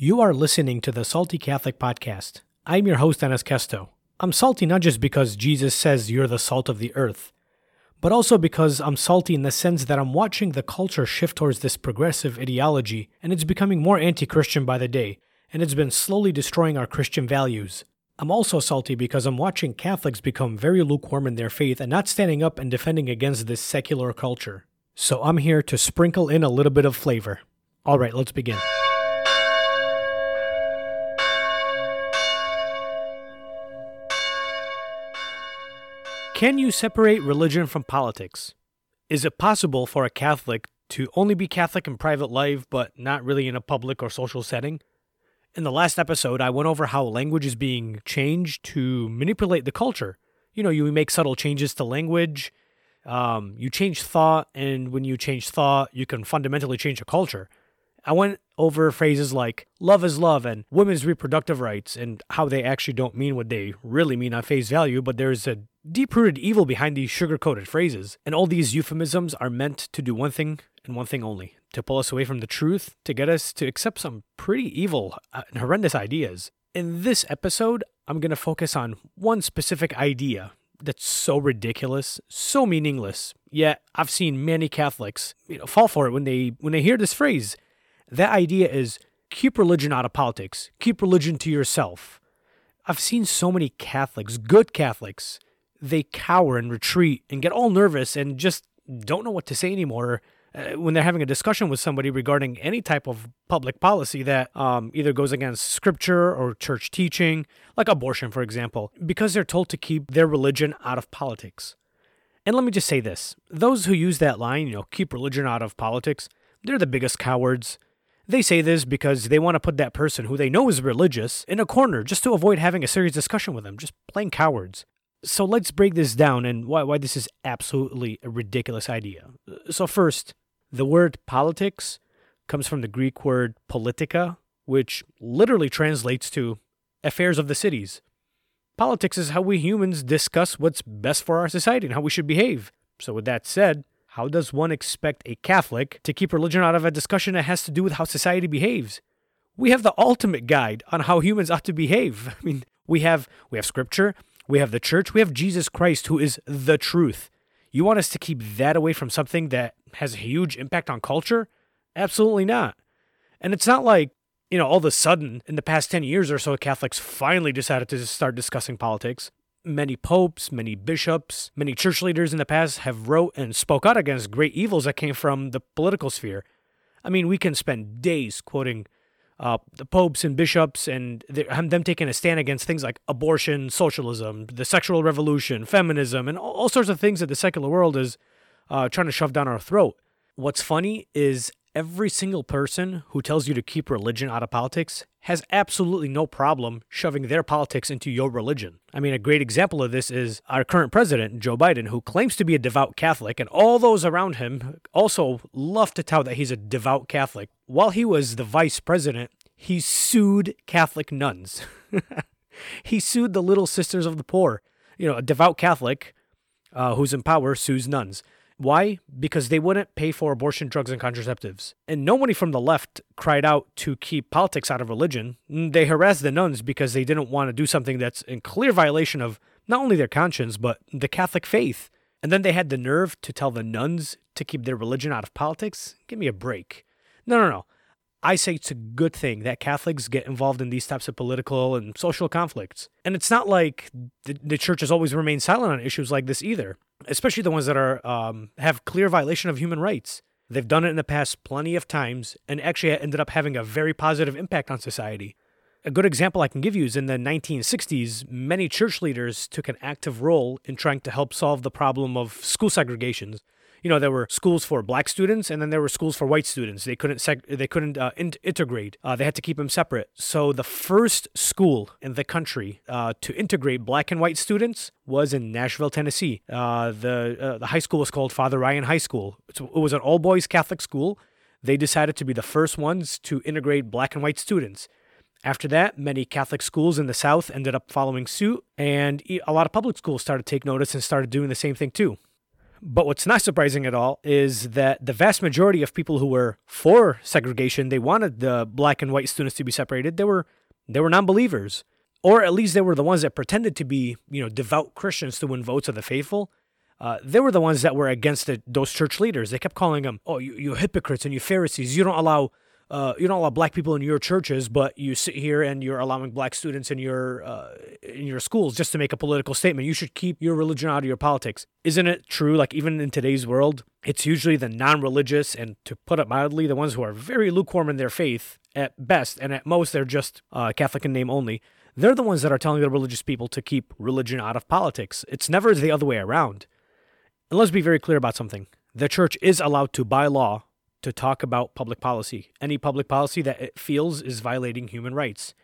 You are listening to the Salty Catholic Podcast. I'm your host, Anas Kesto. I'm salty not just because Jesus says you're the salt of the earth, but also because I'm salty in the sense that I'm watching the culture shift towards this progressive ideology, and it's becoming more anti-Christian by the day, and it's been slowly destroying our Christian values. I'm also salty because I'm watching Catholics become very lukewarm in their faith and not standing up and defending against this secular culture. So I'm here to sprinkle in a little bit of flavor. All right, let's begin. Can you separate religion from politics? Is it possible for a Catholic to only be Catholic in private life but not really in a public or social setting? In the last episode, I went over how language is being changed to manipulate the culture. You know, you make subtle changes to language, you change thought, and when you change thought, you can fundamentally change a culture. I went over phrases like love is love and women's reproductive rights and how they actually don't mean what they really mean on face value, but there's a deep-rooted evil behind these sugar-coated phrases, and all these euphemisms are meant to do one thing and one thing only, to pull us away from the truth, to get us to accept some pretty evil and horrendous ideas. In this episode, I'm going to focus on one specific idea that's so ridiculous, so meaningless, yet I've seen many Catholics fall for it when they hear this phrase. That idea is, keep religion out of politics, keep religion to yourself. I've seen so many Catholics, good Catholics, they cower and retreat and get all nervous and just don't know what to say anymore when they're having a discussion with somebody regarding any type of public policy that either goes against scripture or church teaching, like abortion, for example, because they're told to keep their religion out of politics. And let me just say this. Those who use that line, keep religion out of politics, they're the biggest cowards. They say this because they want to put that person who they know is religious in a corner just to avoid having a serious discussion with them, just plain cowards. So let's break this down and why this is absolutely a ridiculous idea. So first, the word politics comes from the Greek word politika, which literally translates to affairs of the cities. Politics is how we humans discuss what's best for our society and how we should behave. So with that said, how does one expect a Catholic to keep religion out of a discussion that has to do with how society behaves? We have the ultimate guide on how humans ought to behave. I mean, we have scripture. We have the church, we have Jesus Christ, who is the truth. You want us to keep that away from something that has a huge impact on culture? Absolutely not. And it's not like, all of a sudden, in the past 10 years or so, Catholics finally decided to start discussing politics. Many popes, many bishops, many church leaders in the past have wrote and spoke out against great evils that came from the political sphere. I mean, we can spend days quoting the popes and bishops and them taking a stand against things like abortion, socialism, the sexual revolution, feminism, and all sorts of things that the secular world is trying to shove down our throat. What's funny is every single person who tells you to keep religion out of politics has absolutely no problem shoving their politics into your religion. I mean, a great example of this is our current president, Joe Biden, who claims to be a devout Catholic, and all those around him also love to tout that he's a devout Catholic. While he was the vice president, he sued Catholic nuns. He sued the Little Sisters of the Poor. A devout Catholic who's in power sues nuns. Why? Because they wouldn't pay for abortion, drugs, and contraceptives. And nobody from the left cried out to keep politics out of religion. They harassed the nuns because they didn't want to do something that's in clear violation of not only their conscience, but the Catholic faith. And then they had the nerve to tell the nuns to keep their religion out of politics? Give me a break. No. I say it's a good thing that Catholics get involved in these types of political and social conflicts. And it's not like the church has always remained silent on issues like this either, especially the ones that are have clear violation of human rights. They've done it in the past plenty of times and actually ended up having a very positive impact on society. A good example I can give you is in the 1960s, many church leaders took an active role in trying to help solve the problem of school segregations. There were schools for black students, and then there were schools for white students. They couldn't integrate. They had to keep them separate. So the first school in the country to integrate black and white students was in Nashville, Tennessee. The high school was called Father Ryan High School. It was an all-boys Catholic school. They decided to be the first ones to integrate black and white students. After that, many Catholic schools in the South ended up following suit, and a lot of public schools started to take notice and started doing the same thing too. But what's not surprising at all is that the vast majority of people who were for segregation, they wanted the black and white students to be separated. They were non-believers, or at least they were the ones that pretended to be, devout Christians to win votes of the faithful. They were the ones that were against those church leaders. They kept calling them, "Oh, you hypocrites and you Pharisees! You don't allow black people in your churches, but you sit here and you're allowing black students in your schools just to make a political statement. You should keep your religion out of your politics." Isn't it true? Like, even in today's world, it's usually the non-religious and, to put it mildly, the ones who are very lukewarm in their faith at best, and at most they're just Catholic in name only. They're the ones that are telling the religious people to keep religion out of politics. It's never the other way around. And let's be very clear about something. The church is allowed to, by law, to talk about public policy, any public policy that it feels is violating human rights.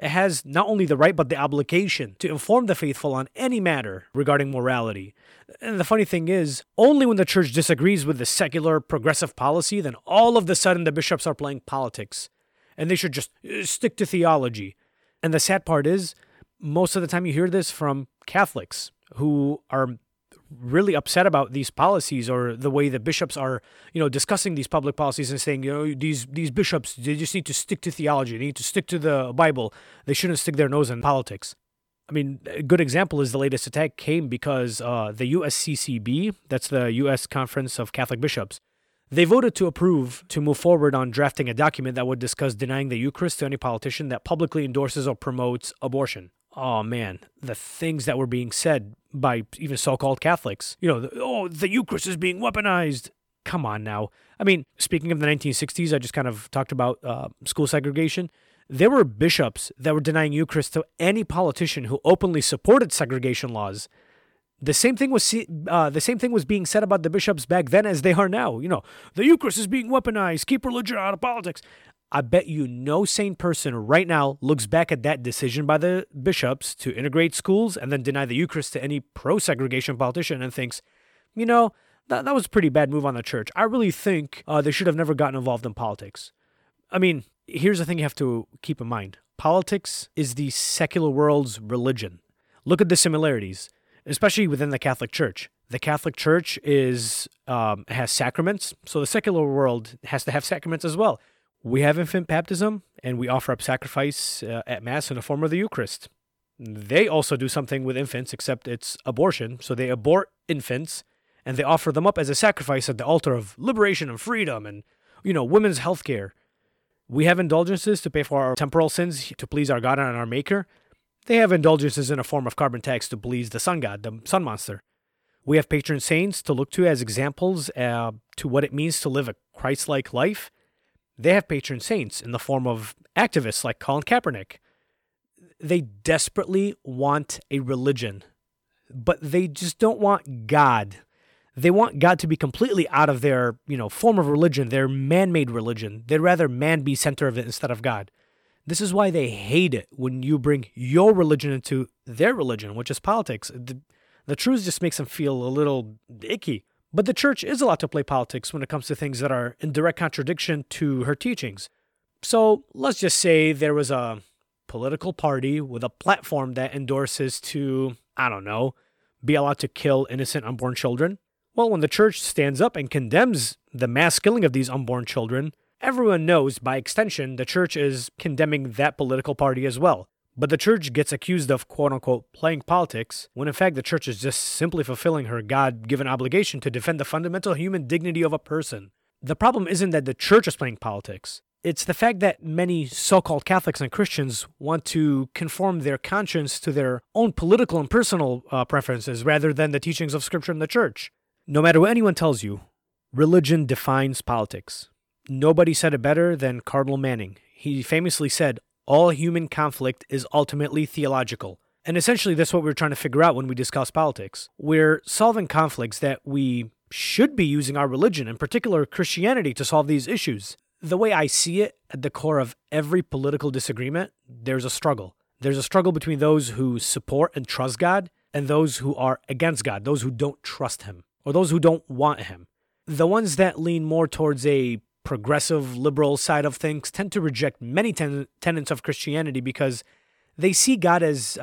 It has not only the right, but the obligation to inform the faithful on any matter regarding morality. And the funny thing is, only when the church disagrees with the secular progressive policy, then all of a sudden the bishops are playing politics, and they should just stick to theology. And the sad part is, most of the time you hear this from Catholics who are really upset about these policies or the way the bishops are, discussing these public policies and saying, these bishops, they just need to stick to theology. They need to stick to the Bible. They shouldn't stick their nose in politics. I mean, a good example is the latest attack came because the USCCB, that's the U.S. Conference of Catholic Bishops, they voted to approve to move forward on drafting a document that would discuss denying the Eucharist to any politician that publicly endorses or promotes abortion. Oh man, the things that were being said by even so-called Catholics. The Eucharist is being weaponized. Come on now. I mean, speaking of the 1960s, I just kind of talked about school segregation. There were bishops that were denying Eucharist to any politician who openly supported segregation laws. The same thing was being said about the bishops back then as they are now. The Eucharist is being weaponized. Keep religion out of politics. I bet you no sane person right now looks back at that decision by the bishops to integrate schools and then deny the Eucharist to any pro-segregation politician and thinks, that was a pretty bad move on the church. I really think they should have never gotten involved in politics. I mean, here's the thing you have to keep in mind. Politics is the secular world's religion. Look at the similarities, especially within the Catholic Church. The Catholic Church has sacraments, so the secular world has to have sacraments as well. We have infant baptism, and we offer up sacrifice at Mass in the form of the Eucharist. They also do something with infants, except it's abortion. So they abort infants, and they offer them up as a sacrifice at the altar of liberation and freedom and, women's health care. We have indulgences to pay for our temporal sins to please our God and our Maker. They have indulgences in a form of carbon tax to please the sun god, the sun monster. We have patron saints to look to as examples to what it means to live a Christ-like life. They have patron saints in the form of activists like Colin Kaepernick. They desperately want a religion, but they just don't want God. They want God to be completely out of their, form of religion, their man-made religion. They'd rather man be center of it instead of God. This is why they hate it when you bring your religion into their religion, which is politics. The truth just makes them feel a little icky. But the church is allowed to play politics when it comes to things that are in direct contradiction to her teachings. So let's just say there was a political party with a platform that endorses to, I don't know, be allowed to kill innocent unborn children. Well, when the church stands up and condemns the mass killing of these unborn children, everyone knows by extension the church is condemning that political party as well. But the church gets accused of, quote-unquote, playing politics, when in fact the church is just simply fulfilling her God-given obligation to defend the fundamental human dignity of a person. The problem isn't that the church is playing politics. It's the fact that many so-called Catholics and Christians want to conform their conscience to their own political and personal preferences rather than the teachings of Scripture and the church. No matter what anyone tells you, religion defines politics. Nobody said it better than Cardinal Manning. He famously said, "All human conflict is ultimately theological." And essentially, that's what we're trying to figure out when we discuss politics. We're solving conflicts that we should be using our religion, in particular Christianity, to solve these issues. The way I see it, at the core of every political disagreement, there's a struggle. There's a struggle between those who support and trust God and those who are against God, those who don't trust Him, or those who don't want Him. The ones that lean more towards a progressive liberal side of things tend to reject many tenets of Christianity because They see God as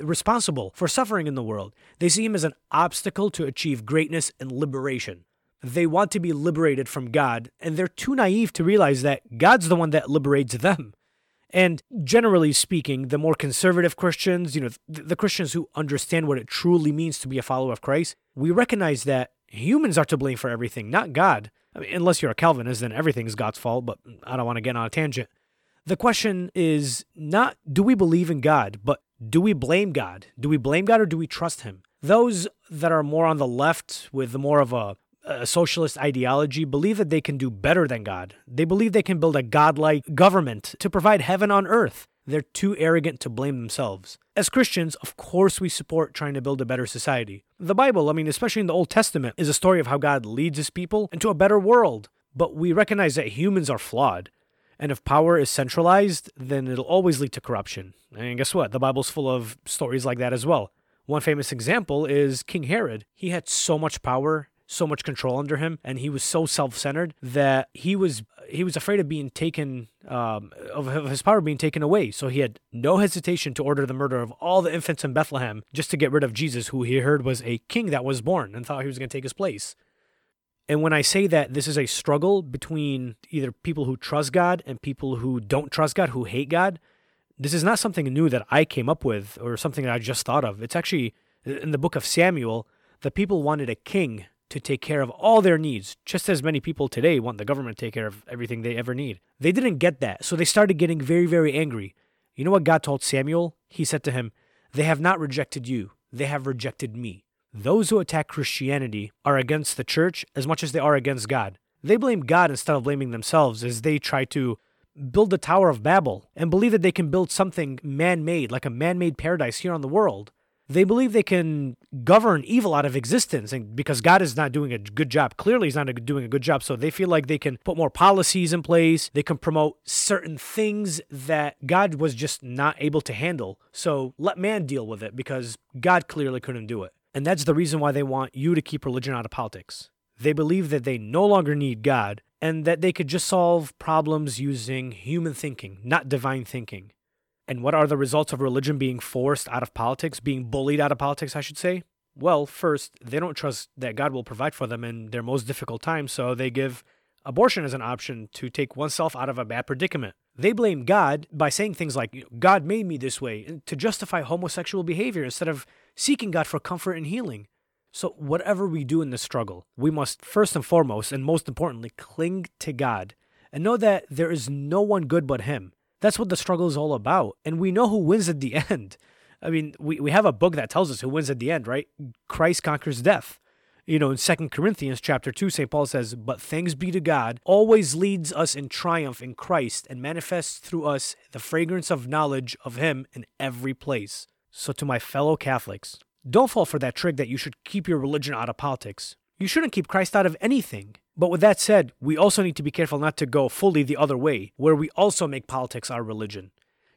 responsible for suffering in the world. They see him as an obstacle to achieve greatness and liberation. They want to be liberated from God, and they're too naive to realize that God's the one that liberates them. And generally speaking, the more conservative Christians, the Christians who understand what it truly means to be a follower of Christ, we recognize that humans are to blame for everything, not God. I mean, unless you're a Calvinist, then everything's God's fault, but I don't want to get on a tangent. The question is not, do we believe in God, but do we blame God? Do we blame God or do we trust him? Those that are more on the left with more of a socialist ideology believe that they can do better than God. They believe they can build a godlike government to provide heaven on earth. They're too arrogant to blame themselves. As Christians, of course, we support trying to build a better society. The Bible, especially in the Old Testament, is a story of how God leads his people into a better world. But we recognize that humans are flawed. And if power is centralized, then it'll always lead to corruption. And guess what? The Bible's full of stories like that as well. One famous example is King Herod. He had so much power, so much control under him, and he was so self-centered that he was afraid of being taken, of his power being taken away. So he had no hesitation to order the murder of all the infants in Bethlehem just to get rid of Jesus, who he heard was a king that was born and thought he was going to take his place. And when I say that this is a struggle between either people who trust God and people who don't trust God, who hate God, this is not something new that I came up with or something that I just thought of. It's actually in the book of Samuel. The people wanted a king to take care of all their needs, just as many people today want the government to take care of everything they ever need. They didn't get that, so they started getting very, very angry. You know what God told Samuel? He said to him, "They have not rejected you, they have rejected me." Those who attack Christianity are against the church as much as they are against God. They blame God instead of blaming themselves as they try to build the Tower of Babel and believe that they can build something man-made, like a man-made paradise here on the world. They believe they can govern evil out of existence, and because God is not doing a good job. Clearly, he's not doing a good job, so they feel like they can put more policies in place. They can promote certain things that God was just not able to handle. So let man deal with it because God clearly couldn't do it. And that's the reason why they want you to keep religion out of politics. They believe that they no longer need God and that they could just solve problems using human thinking, not divine thinking. And what are the results of religion being forced out of politics, being bullied out of politics, I should say? Well, first, they don't trust that God will provide for them in their most difficult time, so they give abortion as an option to take oneself out of a bad predicament. They blame God by saying things like, God made me this way, to justify homosexual behavior instead of seeking God for comfort and healing. So whatever we do in this struggle, we must first and foremost, and most importantly, cling to God and know that there is no one good but him. That's what the struggle is all about. And we know who wins at the end. We have a book that tells us who wins at the end, right? Christ conquers death. In 2 Corinthians chapter 2, St. Paul says, "But thanks be to God, always leads us in triumph in Christ and manifests through us the fragrance of knowledge of him in every place." So to my fellow Catholics, don't fall for that trick that you should keep your religion out of politics. You shouldn't keep Christ out of anything. But with that said, we also need to be careful not to go fully the other way, where we also make politics our religion.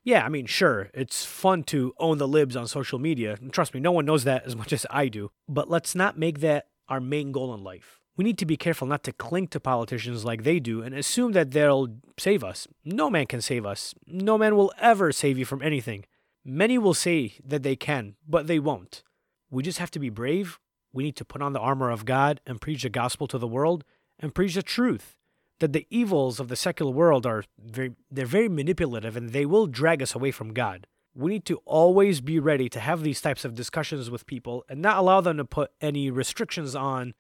Yeah, sure, it's fun to own the libs on social media. And trust me, no one knows that as much as I do. But let's not make that our main goal in life. We need to be careful not to cling to politicians like they do and assume that they'll save us. No man can save us. No man will ever save you from anything. Many will say that they can, but they won't. We just have to be brave. We need to put on the armor of God and preach the gospel to the world, and preach the truth that the evils of the secular world are very manipulative and they will drag us away from God. We need to always be ready to have these types of discussions with people and not allow them to put any restrictions on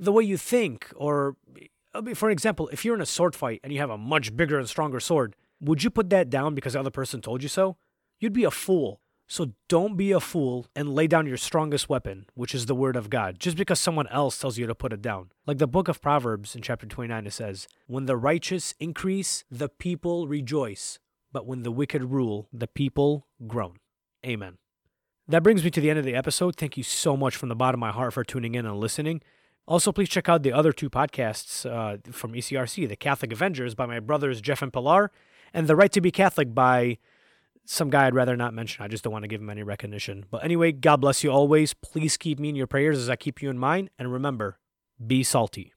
the way you think. Or, for example, if you're in a sword fight and you have a much bigger and stronger sword, would you put that down because the other person told you so? You'd be a fool. So don't be a fool and lay down your strongest weapon, which is the word of God, just because someone else tells you to put it down. Like the book of Proverbs in chapter 29, it says, "When the righteous increase, the people rejoice. But when the wicked rule, the people groan." Amen. That brings me to the end of the episode. Thank you so much from the bottom of my heart for tuning in and listening. Also, please check out the other two podcasts from ECRC, The Catholic Avengers by my brothers Jeff and Pilar, and The Right to be Catholic by some guy I'd rather not mention. I just don't want to give him any recognition. But anyway, God bless you always. Please keep me in your prayers as I keep you in mine. And remember, be salty.